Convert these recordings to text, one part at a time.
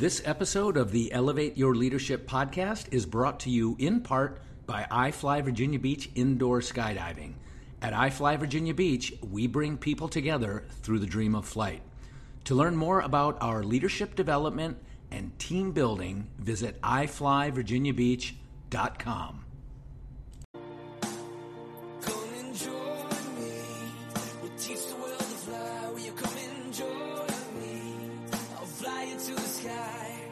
This episode of the Elevate Your Leadership podcast is brought to you in part by iFly Virginia Beach Indoor Skydiving. At iFly Virginia Beach, we bring people together through the dream of flight. To learn more about our leadership development and team building, visit iflyvirginiabeach.com.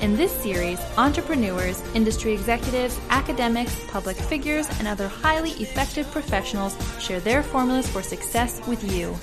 In this series, entrepreneurs, industry executives, academics, public figures, and other highly effective professionals share their formulas for success with you.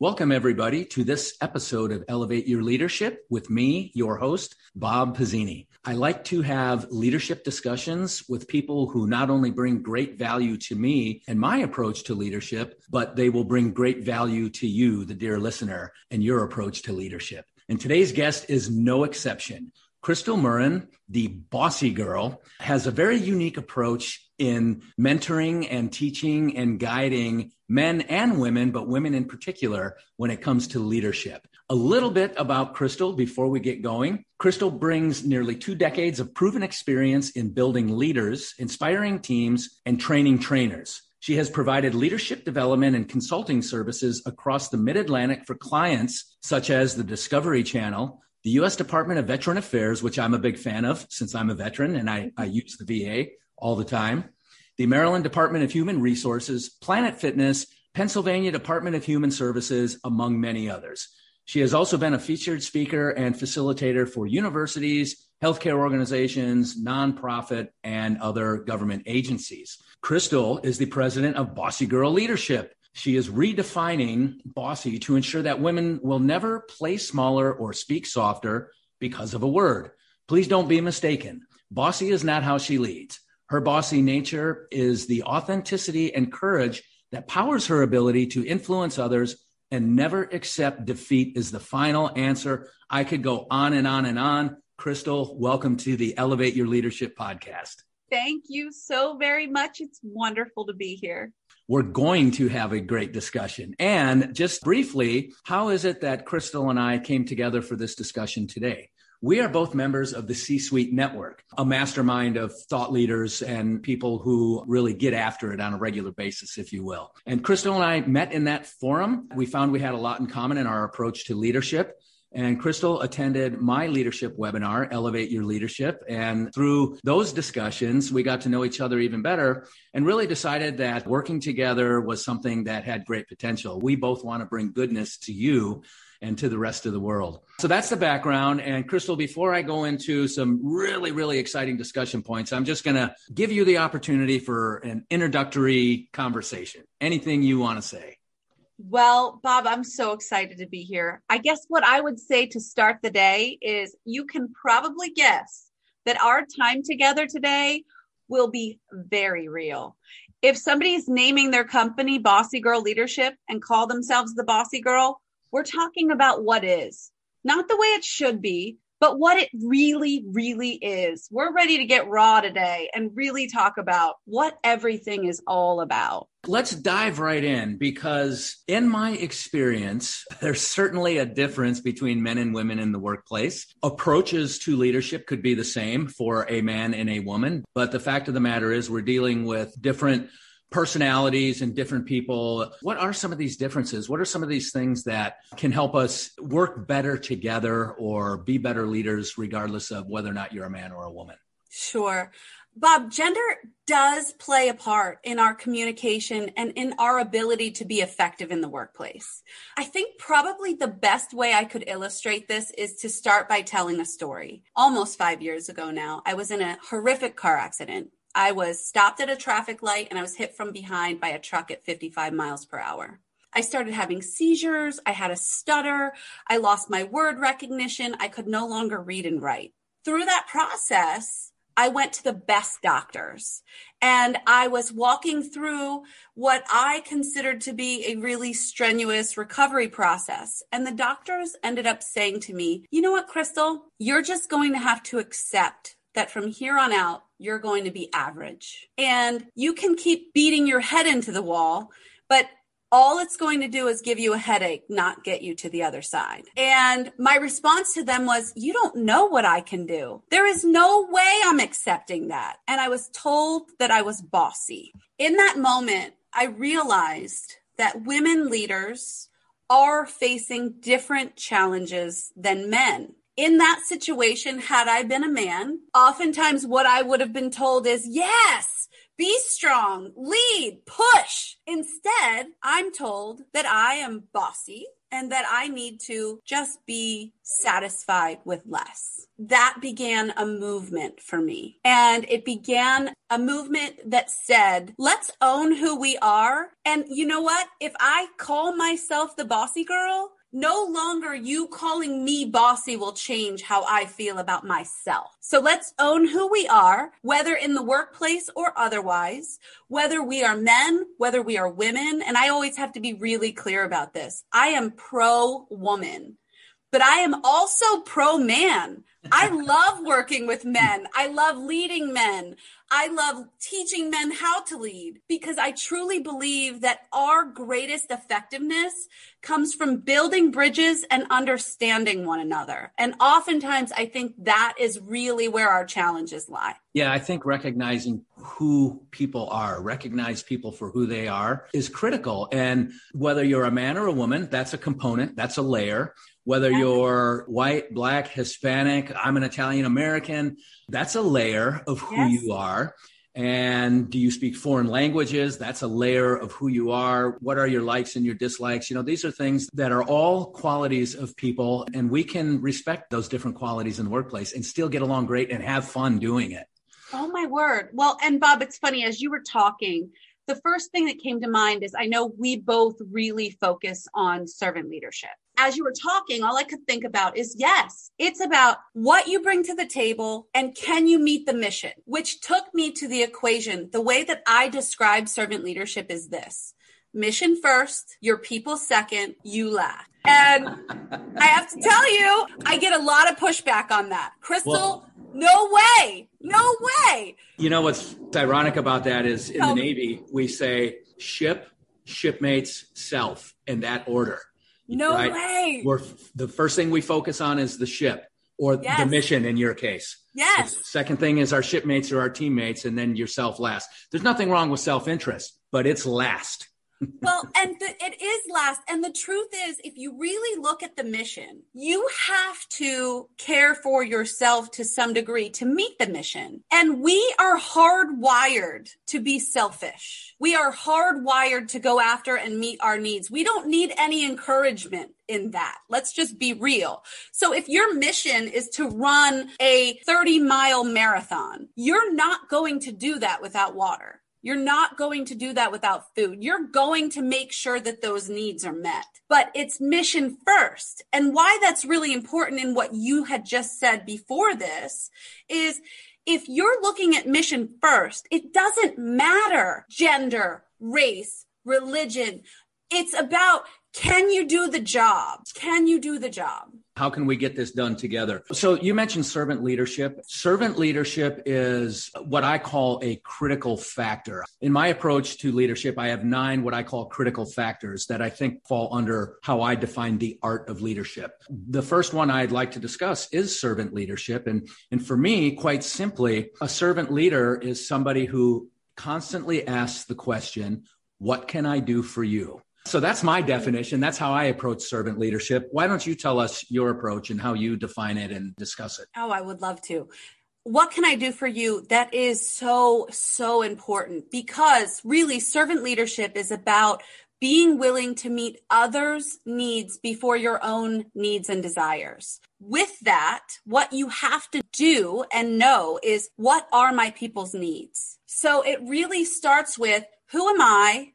Welcome, everybody, to this episode of Elevate Your Leadership with me, your host, Bob Pizzini. I like to have leadership discussions with people who not only bring great value to me and my approach to leadership, but they will bring great value to you, the dear listener, and your approach to leadership. And today's guest is no exception. Crystal Murren, the Bossy Girl, has a very unique approach in mentoring and teaching and guiding men and women, but women in particular, when it comes to leadership. A little bit about Crystal before we get going. Crystal brings nearly 2 decades of proven experience in building leaders, inspiring teams, and training trainers. She has provided leadership development and consulting services across the Mid-Atlantic for clients such as the Discovery Channel, the U.S. Department of Veteran Affairs, which I'm a big fan of since I'm a veteran and I use the VA all the time, the Maryland Department of Human Resources, Planet Fitness, Pennsylvania Department of Human Services, among many others. She has also been a featured speaker and facilitator for universities, healthcare organizations, nonprofit, and other government agencies. Crystal is the president of Bossy Girl Leadership. She is redefining bossy to ensure that women will never play smaller or speak softer because of a word. Please don't be mistaken. Bossy is not how she leads. Her bossy nature is the authenticity and courage that powers her ability to influence others and never accept defeat is the final answer. I could go on and on and on. Crystal, welcome to the Elevate Your Leadership podcast. Thank you so very much. It's wonderful to be here. We're going to have a great discussion. And just briefly, how is it that Crystal and I came together for this discussion today? We are both members of the C-Suite Network, a mastermind of thought leaders and people who really get after it on a regular basis, if you will. And Crystal and I met in that forum. We found we had a lot in common in our approach to leadership. And Crystal attended my leadership webinar, Elevate Your Leadership. And through those discussions, we got to know each other even better and really decided that working together was something that had great potential. We both want to bring goodness to you and to the rest of the world. So that's the background. And Crystal, before I go into some really, really exciting discussion points, I'm just going to give you the opportunity for an introductory conversation. Anything you want to say? Well, Bob, I'm so excited to be here. I guess what I would say to start the day is you can probably guess that our time together today will be very real. If somebody's naming their company Bossy Girl Leadership and call themselves the Bossy Girl, we're talking about what is, not the way it should be, but what it really, really is. We're ready to get raw today and really talk about what everything is all about. Let's dive right in, because in my experience, there's certainly a difference between men and women in the workplace. Approaches to leadership could be the same for a man and a woman, but the fact of the matter is we're dealing with different personalities and different people. What are some of these differences? What are some of these things that can help us work better together or be better leaders, regardless of whether or not you're a man or a woman? Sure. Bob, gender does play a part in our communication and in our ability to be effective in the workplace. I think probably the best way I could illustrate this is to start by telling a story. Almost 5 years ago now, I was in a horrific car accident. I was stopped at a traffic light and I was hit from behind by a truck at 55 miles per hour. I started having seizures. I had a stutter. I lost my word recognition. I could no longer read and write. Through that process, I went to the best doctors, and I was walking through what I considered to be a really strenuous recovery process. And the doctors ended up saying to me, you know what, Crystal, you're just going to have to accept that from here on out, you're going to be average, and you can keep beating your head into the wall, but all it's going to do is give you a headache, not get you to the other side. And my response to them was, you don't know what I can do. There is no way I'm accepting that. And I was told that I was bossy. In that moment, I realized that women leaders are facing different challenges than men. In that situation, had I been a man, oftentimes what I would have been told is, yes, be strong, lead, push. Instead, I'm told that I am bossy and that I need to just be satisfied with less. That began a movement for me. And it began a movement that said, let's own who we are. And you know what? If I call myself the bossy girl, no longer you calling me bossy will change how I feel about myself. So let's own who we are, whether in the workplace or otherwise, whether we are men, whether we are women. And I always have to be really clear about this. I am pro-woman, but I am also pro-man. I love working with men. I love leading men. I love teaching men how to lead, because I truly believe that our greatest effectiveness comes from building bridges and understanding one another. And oftentimes, I think that is really where our challenges lie. Yeah, I think recognizing who people are, recognize people for who they are, is critical. And whether you're a man or a woman, that's a component, that's a layer. Whether you're white, black, Hispanic, I'm an Italian American, that's a layer of who you are. And do you speak foreign languages? That's a layer of who you are. What are your likes and your dislikes? You know, these are things that are all qualities of people, and we can respect those different qualities in the workplace and still get along great and have fun doing it. Oh, my word. Well, and Bob, it's funny, as you were talking, the first thing that came to mind is I know we both really focus on servant leadership. As you were talking, all I could think about is, yes, it's about what you bring to the table and can you meet the mission, which took me to the equation. The way that I describe servant leadership is this: mission first, your people second, you last. And I have to tell you, I get a lot of pushback on that. Crystal, no way. No way. You know, what's ironic about that is in the Navy, we say ship, shipmates, self, in that order. No way. The first thing we focus on is the ship, or the mission in your case. Yes. The second thing is our shipmates or our teammates, and then yourself last. There's nothing wrong with self-interest, but it's last. Well, and it is last. And the truth is, if you really look at the mission, you have to care for yourself to some degree to meet the mission. And we are hardwired to be selfish. We are hardwired to go after and meet our needs. We don't need any encouragement in that. Let's just be real. So if your mission is to run a 30-mile marathon, you're not going to do that without water. You're not going to do that without food. You're going to make sure that those needs are met, but it's mission first. And why that's really important in what you had just said before this is, if you're looking at mission first, it doesn't matter gender, race, religion. It's about, can you do the job? Can you do the job? How can we get this done together? So you mentioned servant leadership. Servant leadership is what I call a critical factor. In my approach to leadership, I have 9 what I call critical factors that I think fall under how I define the art of leadership. The first one I'd like to discuss is servant leadership. And for me, quite simply, a servant leader is somebody who constantly asks the question, what can I do for you? So that's my definition. That's how I approach servant leadership. Why don't you tell us your approach and how you define it and discuss it? Oh, I would love to. What can I do for you? That is so, so important, because really servant leadership is about being willing to meet others' needs before your own needs and desires. With that, what you have to do and know is, what are my people's needs? So it really starts with, who am I?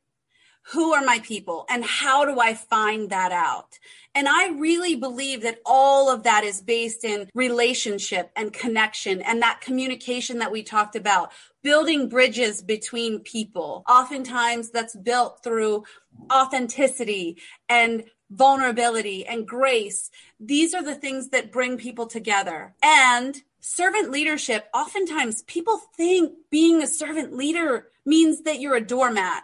Who are my people and how do I find that out? And I really believe that all of that is based in relationship and connection and that communication that we talked about, building bridges between people. Oftentimes that's built through authenticity and vulnerability and grace. These are the things that bring people together. And servant leadership, oftentimes people think being a servant leader means that you're a doormat,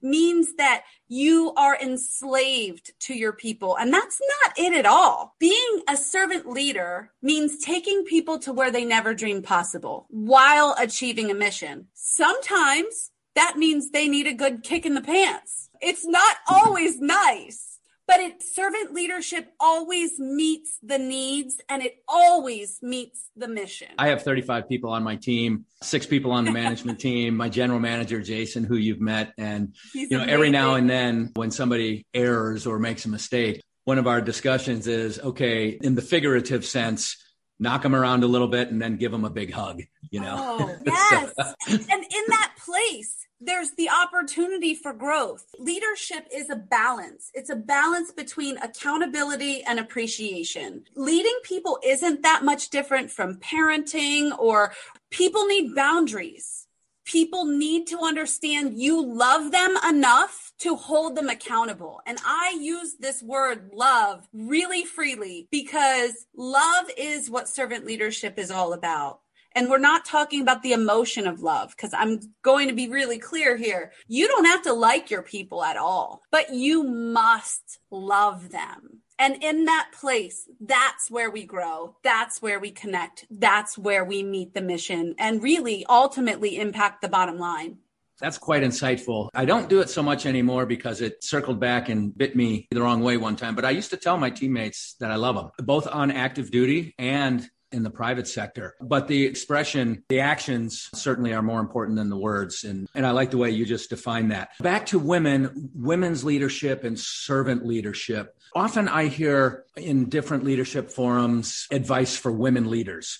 means that you are enslaved to your people. And that's not it at all. Being a servant leader means taking people to where they never dreamed possible while achieving a mission. Sometimes that means they need a good kick in the pants. It's not always nice, but servant leadership always meets the needs and it always meets the mission. I have 35 people on my team, 6 people on the management team, my general manager, Jason, who you've met. And he's amazing. Every now and then when somebody errs or makes a mistake, one of our discussions is, okay, in the figurative sense, knock them around a little bit and then give them a big hug, you know? Oh, yes. And in that place, there's the opportunity for growth. Leadership is a balance. It's a balance between accountability and appreciation. Leading people isn't that much different from parenting, or people need boundaries. People need to understand you love them enough to hold them accountable. And I use this word love really freely because love is what servant leadership is all about. And we're not talking about the emotion of love, because I'm going to be really clear here. You don't have to like your people at all, but you must love them. And in that place, that's where we grow. That's where we connect. That's where we meet the mission and really ultimately impact the bottom line. That's quite insightful. I don't do it so much anymore because it circled back and bit me the wrong way one time. But I used to tell my teammates that I love them, both on active duty and in the private sector. But the expression, the actions certainly are more important than the words. And I like the way you just define that. Back to women's leadership and servant leadership. Often I hear in different leadership forums, advice for women leaders.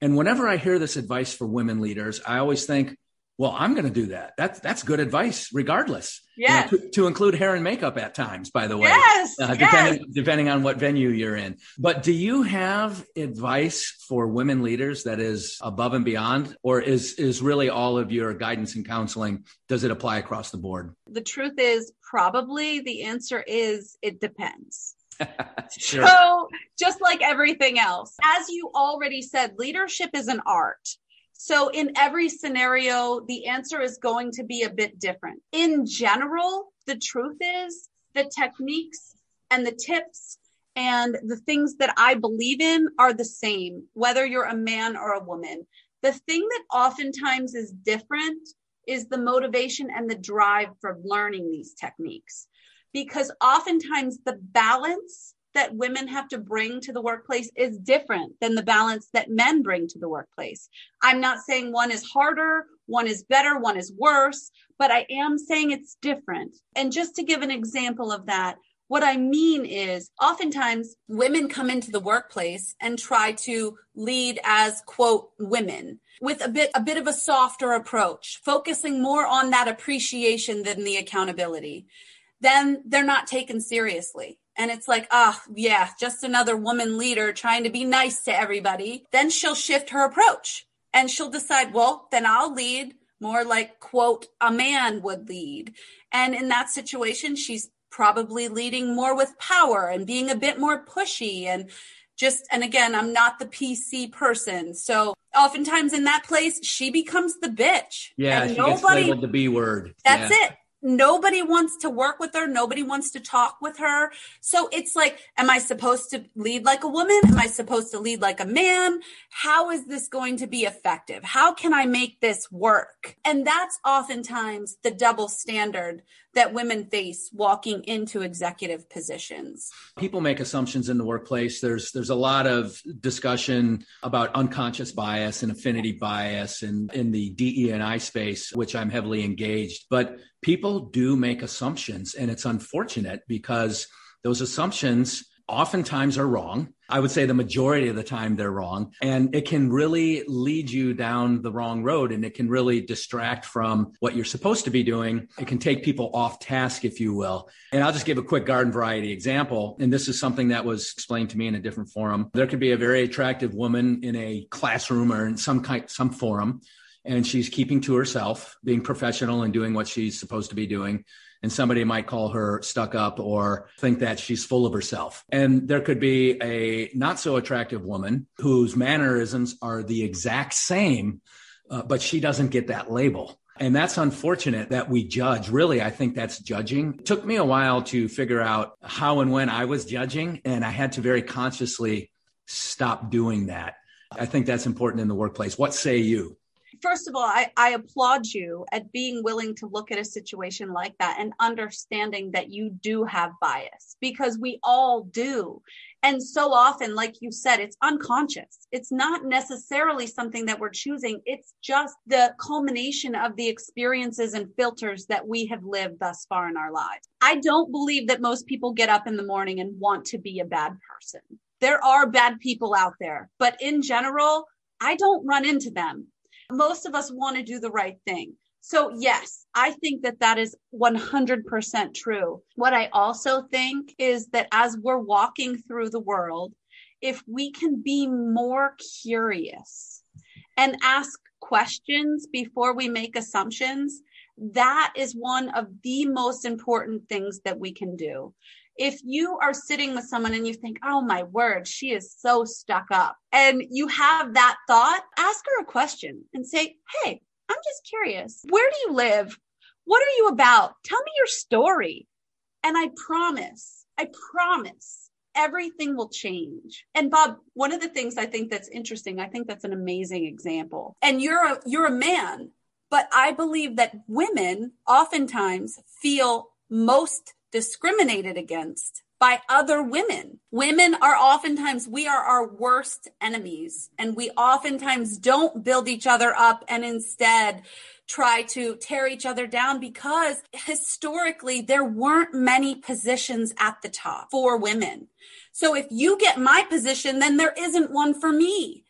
And whenever I hear this advice for women leaders, I always think, well, I'm going to do that. That's good advice, regardless. Yes. You know, to include hair and makeup at times, by the way. Yes. Depending on what venue you're in. But do you have advice for women leaders that is above and beyond, or is really all of your guidance and counseling, does it apply across the board? The truth is probably the answer is it depends. Sure. So just like everything else, as you already said, leadership is an art. So in every scenario, the answer is going to be a bit different. In general, the truth is the techniques and the tips and the things that I believe in are the same, whether you're a man or a woman. The thing that oftentimes is different is the motivation and the drive for learning these techniques, because oftentimes the balance that women have to bring to the workplace is different than the balance that men bring to the workplace. I'm not saying one is harder, one is better, one is worse, but I am saying it's different. And just to give an example of that, what I mean is oftentimes women come into the workplace and try to lead as, quote, women with a bit of a softer approach, focusing more on that appreciation than the accountability. Then they're not taken seriously. And it's like, just another woman leader trying to be nice to everybody. Then she'll shift her approach and she'll decide, well, then I'll lead more like, quote, a man would lead. And in that situation, she's probably leading more with power and being a bit more pushy and again, I'm not the PC person. So oftentimes in that place, she becomes the bitch. Yeah, and she gets labeled the B word. That's it. Nobody wants to work with her. Nobody wants to talk with her. So it's like, am I supposed to lead like a woman? Am I supposed to lead like a man? How is this going to be effective? How can I make this work? And that's oftentimes the double standard that women face walking into executive positions. People make assumptions in the workplace. There's a lot of discussion about unconscious bias and affinity bias and in the DE&I space, which I'm heavily engaged. But people do make assumptions, and it's unfortunate because those assumptions oftentimes are wrong. I would say the majority of the time they're wrong. And it can really lead you down the wrong road, and it can really distract from what you're supposed to be doing. It can take people off task, if you will. And I'll just give a quick garden variety example. And this is something that was explained to me in a different forum. There could be a very attractive woman in a classroom or in some forum, and she's keeping to herself, being professional and doing what she's supposed to be doing. And somebody might call her stuck up or think that she's full of herself. And there could be a not so attractive woman whose mannerisms are the exact same, but she doesn't get that label. And that's unfortunate that we judge. Really, I think that's judging. It took me a while to figure out how and when I was judging, and I had to very consciously stop doing that. I think that's important in the workplace. What say you? First of all, I applaud you at being willing to look at a situation like that and understanding that you do have bias, because we all do. And so often, like you said, it's unconscious. It's not necessarily something that we're choosing. It's just the culmination of the experiences and filters that we have lived thus far in our lives. I don't believe that most people get up in the morning and want to be a bad person. There are bad people out there, but in general, I don't run into them. Most of us want to do the right thing. So yes, I think that that is 100% true. What I also think is that as we're walking through the world, if we can be more curious and ask questions before we make assumptions, that is one of the most important things that we can do. If you are sitting with someone and you think, oh my word, she is so stuck up, and you have that thought, ask her a question and say, hey, I'm just curious. Where do you live? What are you about? Tell me your story. And I promise everything will change. And Bob, one of the things I think that's interesting, I think that's an amazing example. And you're a man, but I believe that women oftentimes feel most discriminated against by other women. Women are oftentimes, we are our worst enemies, and we oftentimes don't build each other up and instead try to tear each other down, because historically there weren't many positions at the top for women. So if you get my position, then there isn't one for me.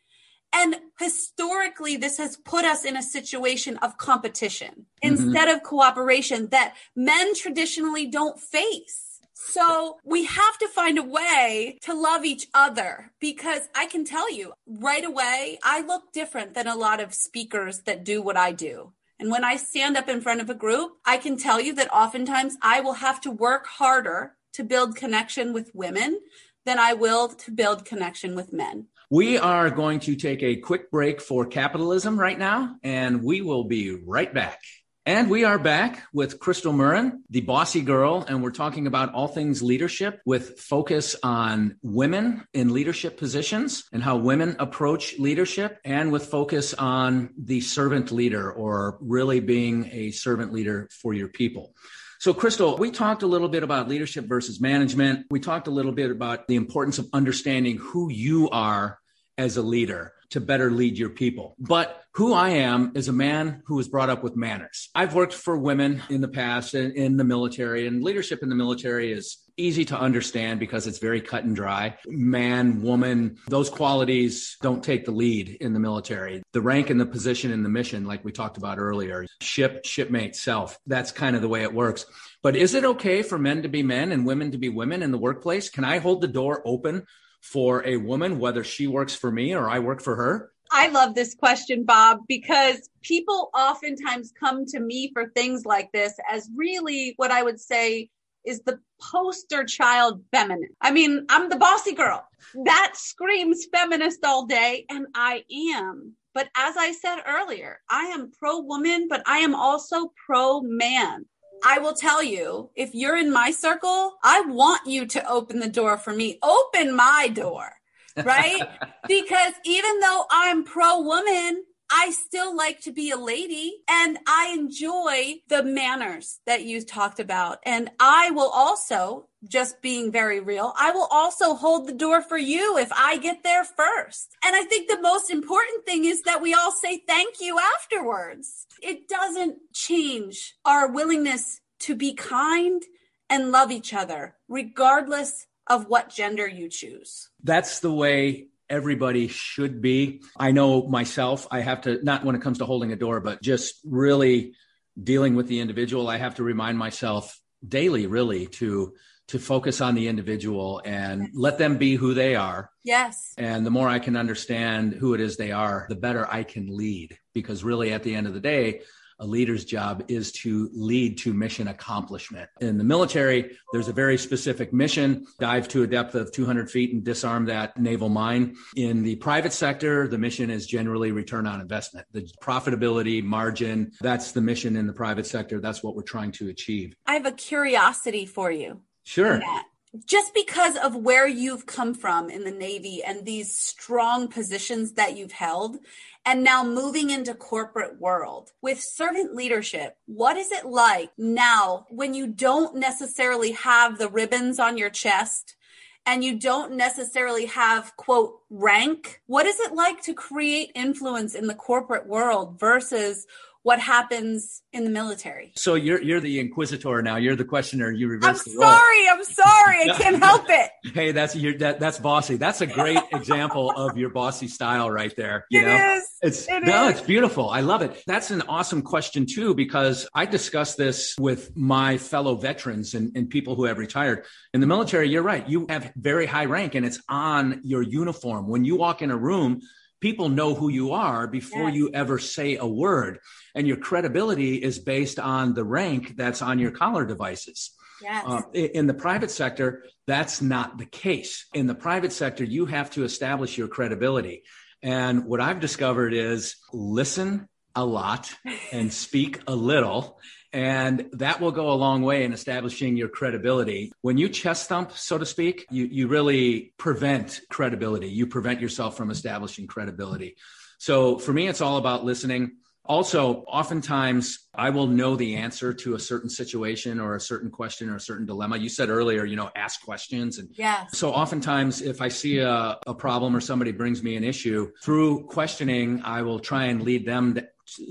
And historically, this has put us in a situation of competition instead of cooperation that men traditionally don't face. So we have to find a way to love each other, because I can tell you right away, I look different than a lot of speakers that do what I do. And when I stand up in front of a group, I can tell you that oftentimes I will have to work harder to build connection with women than I will to build connection with men. We are going to take a quick break for capitalism right now, and we will be right back. And we are back with Crystal Murren, the bossy girl, and we're talking about all things leadership with focus on women in leadership positions and how women approach leadership, and with focus on the servant leader, or really being a servant leader for your people. So, Crystal, we talked a little bit about leadership versus management. We talked a little bit about the importance of understanding who you are as a leader to better lead your people. But who I am is a man who was brought up with manners. I've worked for women in the past and in the military, and leadership in the military is easy to understand because it's very cut and dry. Man, woman, those qualities don't take the lead in the military. The rank and the position and the mission, like we talked about earlier, ship, shipmate, self, that's kind of the way it works. But is it okay for men to be men and women to be women in the workplace? Can I hold the door open for a woman, whether she works for me or I work for her? I love this question, Bob, because people oftentimes come to me for things like this as really what I would say is the poster child feminine. I mean, I'm the bossy girl. That screams feminist all day, and I am. But as I said earlier, I am pro-woman, but I am also pro-man. I will tell you, if you're in my circle, I want you to open the door for me. Open my door, right? Because even though I'm pro-woman, I still like to be a lady, and I enjoy the manners that you talked about. And I will also, just being very real, I will also hold the door for you if I get there first. And I think the most important thing is that we all say thank you afterwards. It doesn't change our willingness to be kind and love each other, regardless of what gender you choose. That's the way everybody should be. I know myself, I have to, not when it comes to holding a door, but just really dealing with the individual, I have to remind myself daily, really, to focus on the individual and let them be who they are. Yes. And the more I can understand who it is they are, the better I can lead. Because really, at the end of the day, a leader's job is to lead to mission accomplishment. In the military, there's a very specific mission, dive to a depth of 200 feet and disarm that naval mine. In the private sector, the mission is generally return on investment, the profitability, margin. That's the mission in the private sector. That's what we're trying to achieve. I have a curiosity for you. Sure. Yeah. Just because of where you've come from in the Navy and these strong positions that you've held, and now moving into corporate world with servant leadership, what is it like now when you don't necessarily have the ribbons on your chest and you don't necessarily have, quote, rank? What is it like to create influence in the corporate world versus what happens in the military? So you're the inquisitor now. You're the questioner. You reverse the role. I'm sorry. I can't help it. Hey, that's bossy. That's a great example of your bossy style right there. It's beautiful. I love it. That's an awesome question too, because I discuss this with my fellow veterans and people who have retired. In the military, you're right. You have very high rank and it's on your uniform. When you walk in a room, people know who you are before you ever say a word. And your credibility is based on the rank that's on your collar devices. Yes. In the private sector, that's not the case. In the private sector, you have to establish your credibility. And what I've discovered is listen a lot and speak a little. And that will go a long way in establishing your credibility. When you chest thump, so to speak, you really prevent credibility. You prevent yourself from establishing credibility. So for me, it's all about listening. Also, oftentimes I will know the answer to a certain situation or a certain question or a certain dilemma. You said earlier, ask questions. And so oftentimes if I see a problem or somebody brings me an issue, through questioning, I will try and lead them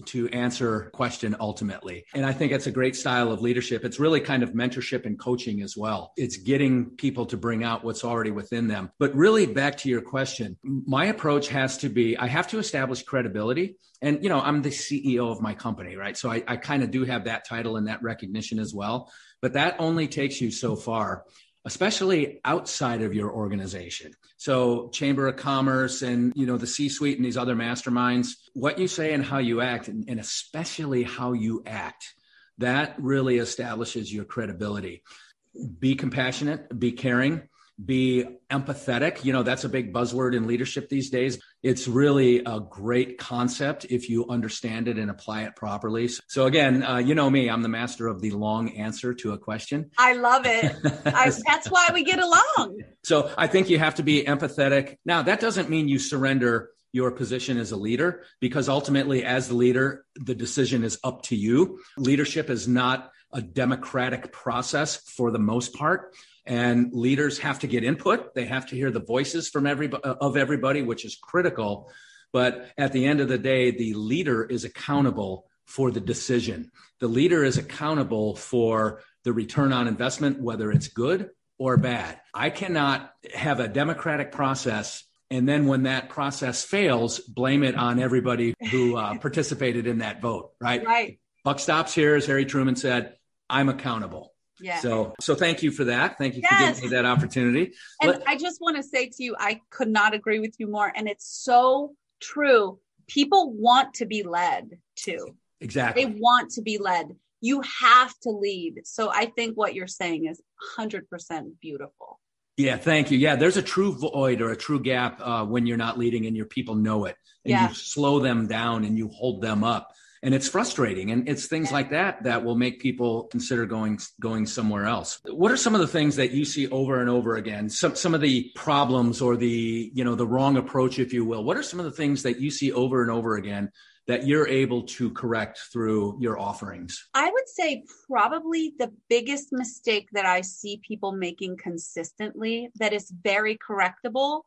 to answer question ultimately. And I think it's a great style of leadership. It's really kind of mentorship and coaching as well. It's getting people to bring out what's already within them. But really back to your question, my approach has to be, I have to establish credibility. And, I'm the CEO of my company, right? So I kind of do have that title and that recognition as well. But that only takes you so far, especially outside of your organization. So Chamber of Commerce and, the C-Suite and these other masterminds, what you say and how you act, and especially how you act, that really establishes your credibility. Be compassionate, be caring, be empathetic. That's a big buzzword in leadership these days. It's really a great concept if you understand it and apply it properly. So again, me, I'm the master of the long answer to a question. I love it. That's why we get along. So I think you have to be empathetic. Now, that doesn't mean you surrender your position as a leader, because ultimately as the leader, the decision is up to you. Leadership is not a democratic process for the most part. And leaders have to get input. They have to hear the voices from everybody, which is critical. But at the end of the day, the leader is accountable for the decision. The leader is accountable for the return on investment, whether it's good or bad. I cannot have a democratic process and then when that process fails, blame it on everybody who participated in that vote, right? Right. Buck stops here, as Harry Truman said, I'm accountable. Yeah. So thank you for that. Thank you for giving me that opportunity. And I just want to say to you, I could not agree with you more. And it's so true. People want to be led too. Exactly. They want to be led. You have to lead. So I think what you're saying is 100% beautiful. Yeah. Thank you. Yeah. There's a true void or a true gap when you're not leading and your people know it and you slow them down and you hold them up. And it's frustrating. And it's things like that will make people consider going somewhere else. What are some of the things that you see over and over again? Some of the problems or the, the wrong approach, if you will. What are some of the things that you see over and over again that you're able to correct through your offerings? I would say probably the biggest mistake that I see people making consistently that is very correctable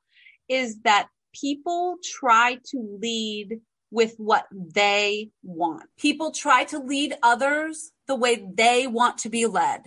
is that people try to lead with what they want. People try to lead others the way they want to be led.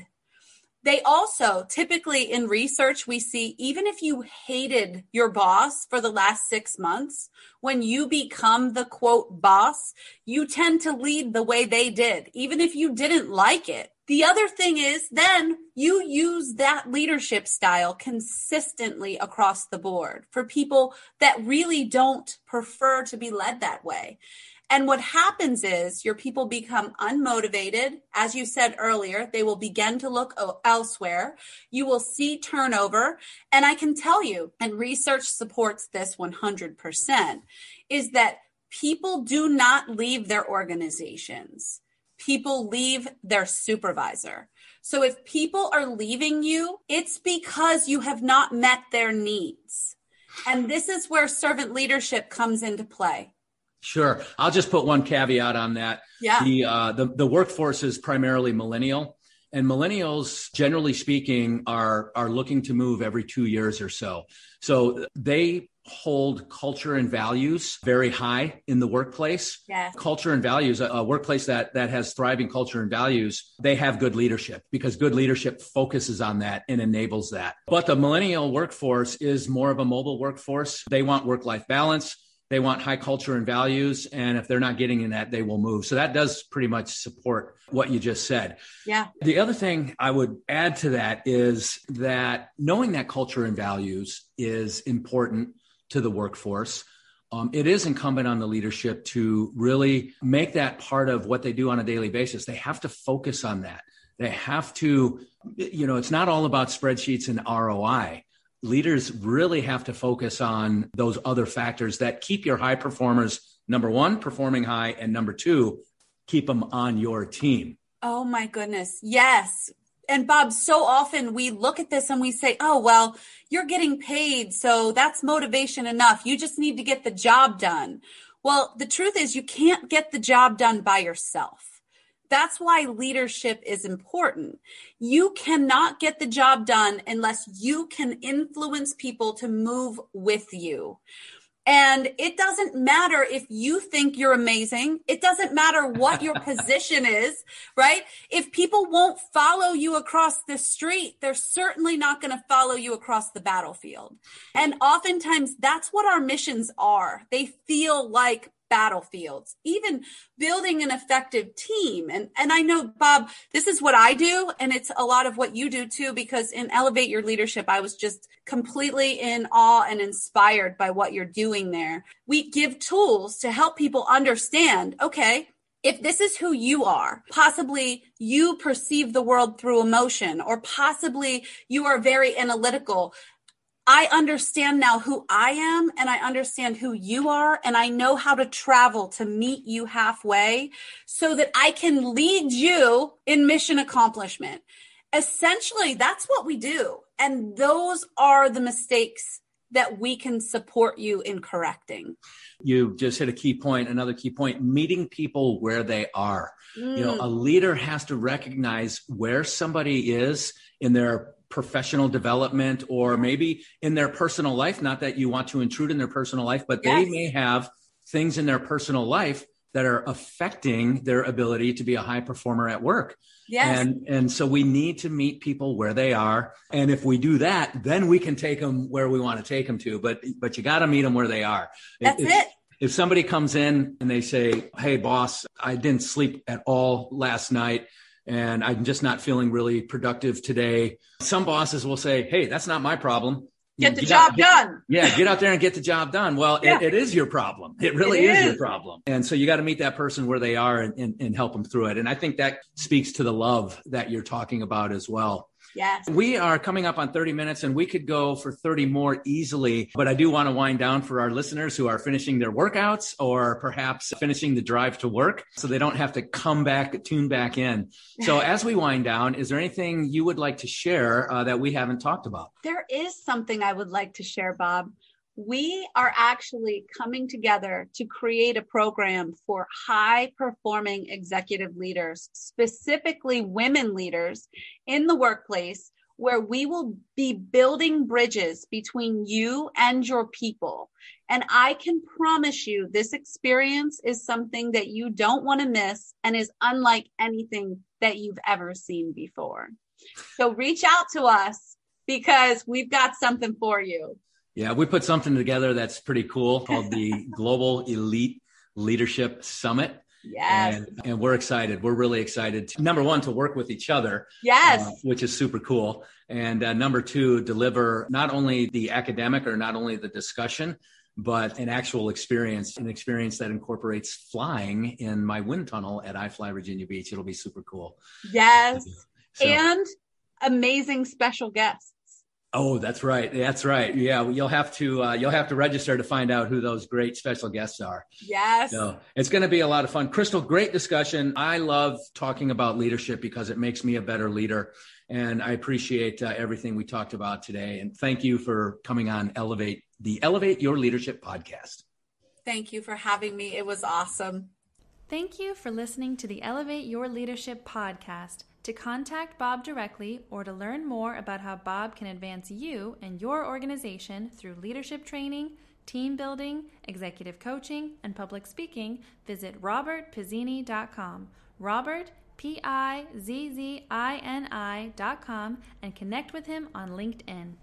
They also, typically in research, we see even if you hated your boss for the last 6 months, when you become the quote boss, you tend to lead the way they did, even if you didn't like it. The other thing is then you use that leadership style consistently across the board for people that really don't prefer to be led that way. And what happens is your people become unmotivated. As you said earlier, they will begin to look elsewhere. You will see turnover. And I can tell you, and research supports this 100%, is that people do not leave their organizations. People leave their supervisor. So if people are leaving you, it's because you have not met their needs. And this is where servant leadership comes into play. Sure. I'll just put one caveat on that. Yeah. The workforce is primarily millennial, and millennials, generally speaking, are looking to move every 2 years or so. So they hold culture and values very high in the workplace. Yes. Culture and values, a workplace that has thriving culture and values, they have good leadership because good leadership focuses on that and enables that. But the millennial workforce is more of a mobile workforce. They want work-life balance. They want high culture and values. And if they're not getting in that, they will move. So that does pretty much support what you just said. Yeah. The other thing I would add to that is that knowing that culture and values is important to the workforce. It is incumbent on the leadership to really make that part of what they do on a daily basis. They have to focus on that. They have to, it's not all about spreadsheets and ROI. Leaders really have to focus on those other factors that keep your high performers, number one, performing high, and number two, keep them on your team. Oh my goodness. Yes. And Bob, so often we look at this and we say, oh, well, you're getting paid, so that's motivation enough. You just need to get the job done. Well, the truth is you can't get the job done by yourself. That's why leadership is important. You cannot get the job done unless you can influence people to move with you. And it doesn't matter if you think you're amazing. It doesn't matter what your position is, right? If people won't follow you across the street, they're certainly not going to follow you across the battlefield. And oftentimes that's what our missions are. They feel like battlefields, even building an effective team. And I know, Bob, this is what I do. And it's a lot of what you do too, because in Elevate Your Leadership, I was just completely in awe and inspired by what you're doing there. We give tools to help people understand, okay, if this is who you are, possibly you perceive the world through emotion, or possibly you are very analytical. I understand now who I am, and I understand who you are, and I know how to travel to meet you halfway so that I can lead you in mission accomplishment. Essentially, that's what we do. And those are the mistakes that we can support you in correcting. You just hit a key point, another key point, meeting people where they are. A leader has to recognize where somebody is in their professional development, or maybe in their personal life, not that you want to intrude in their personal life, but they may have things in their personal life that are affecting their ability to be a high performer at work. Yes. And so we need to meet people where they are. And if we do that, then we can take them where we want to take them to, but you got to meet them where they are. If somebody comes in and they say, hey boss, I didn't sleep at all last night, and I'm just not feeling really productive today. Some bosses will say, hey, that's not my problem. Get the job done. Yeah, get out there and get the job done. Well, it is your problem. It really is your problem. And so you got to meet that person where they are and help them through it. And I think that speaks to the love that you're talking about as well. Yes. We are coming up on 30 minutes, and we could go for 30 more easily, but I do want to wind down for our listeners who are finishing their workouts or perhaps finishing the drive to work so they don't have to tune back in. So as we wind down, is there anything you would like to share that we haven't talked about? There is something I would like to share, Bob. We are actually coming together to create a program for high-performing executive leaders, specifically women leaders in the workplace, where we will be building bridges between you and your people. And I can promise you this experience is something that you don't want to miss and is unlike anything that you've ever seen before. So reach out to us because we've got something for you. Yeah, we put something together that's pretty cool called the Global Elite Leadership Summit. Yes. And we're excited. We're really excited. Number one, to work with each other. Yes. Which is super cool. And number two, deliver not only the academic or not only the discussion, but an actual experience, an experience that incorporates flying in my wind tunnel at iFly Virginia Beach. It'll be super cool. Yes. So. And amazing special guests. Oh, that's right. That's right. Yeah. You'll have to register to find out who those great special guests are. Yes. So it's going to be a lot of fun. Crystal, great discussion. I love talking about leadership because it makes me a better leader. And I appreciate everything we talked about today. And thank you for coming on Elevate Your Leadership podcast. Thank you for having me. It was awesome. Thank you for listening to the Elevate Your Leadership podcast. To contact Bob directly or to learn more about how Bob can advance you and your organization through leadership training, team building, executive coaching, and public speaking, visit robertpizzini.com. Robert, P-I-Z-Z-I-N-I.com, and connect with him on LinkedIn.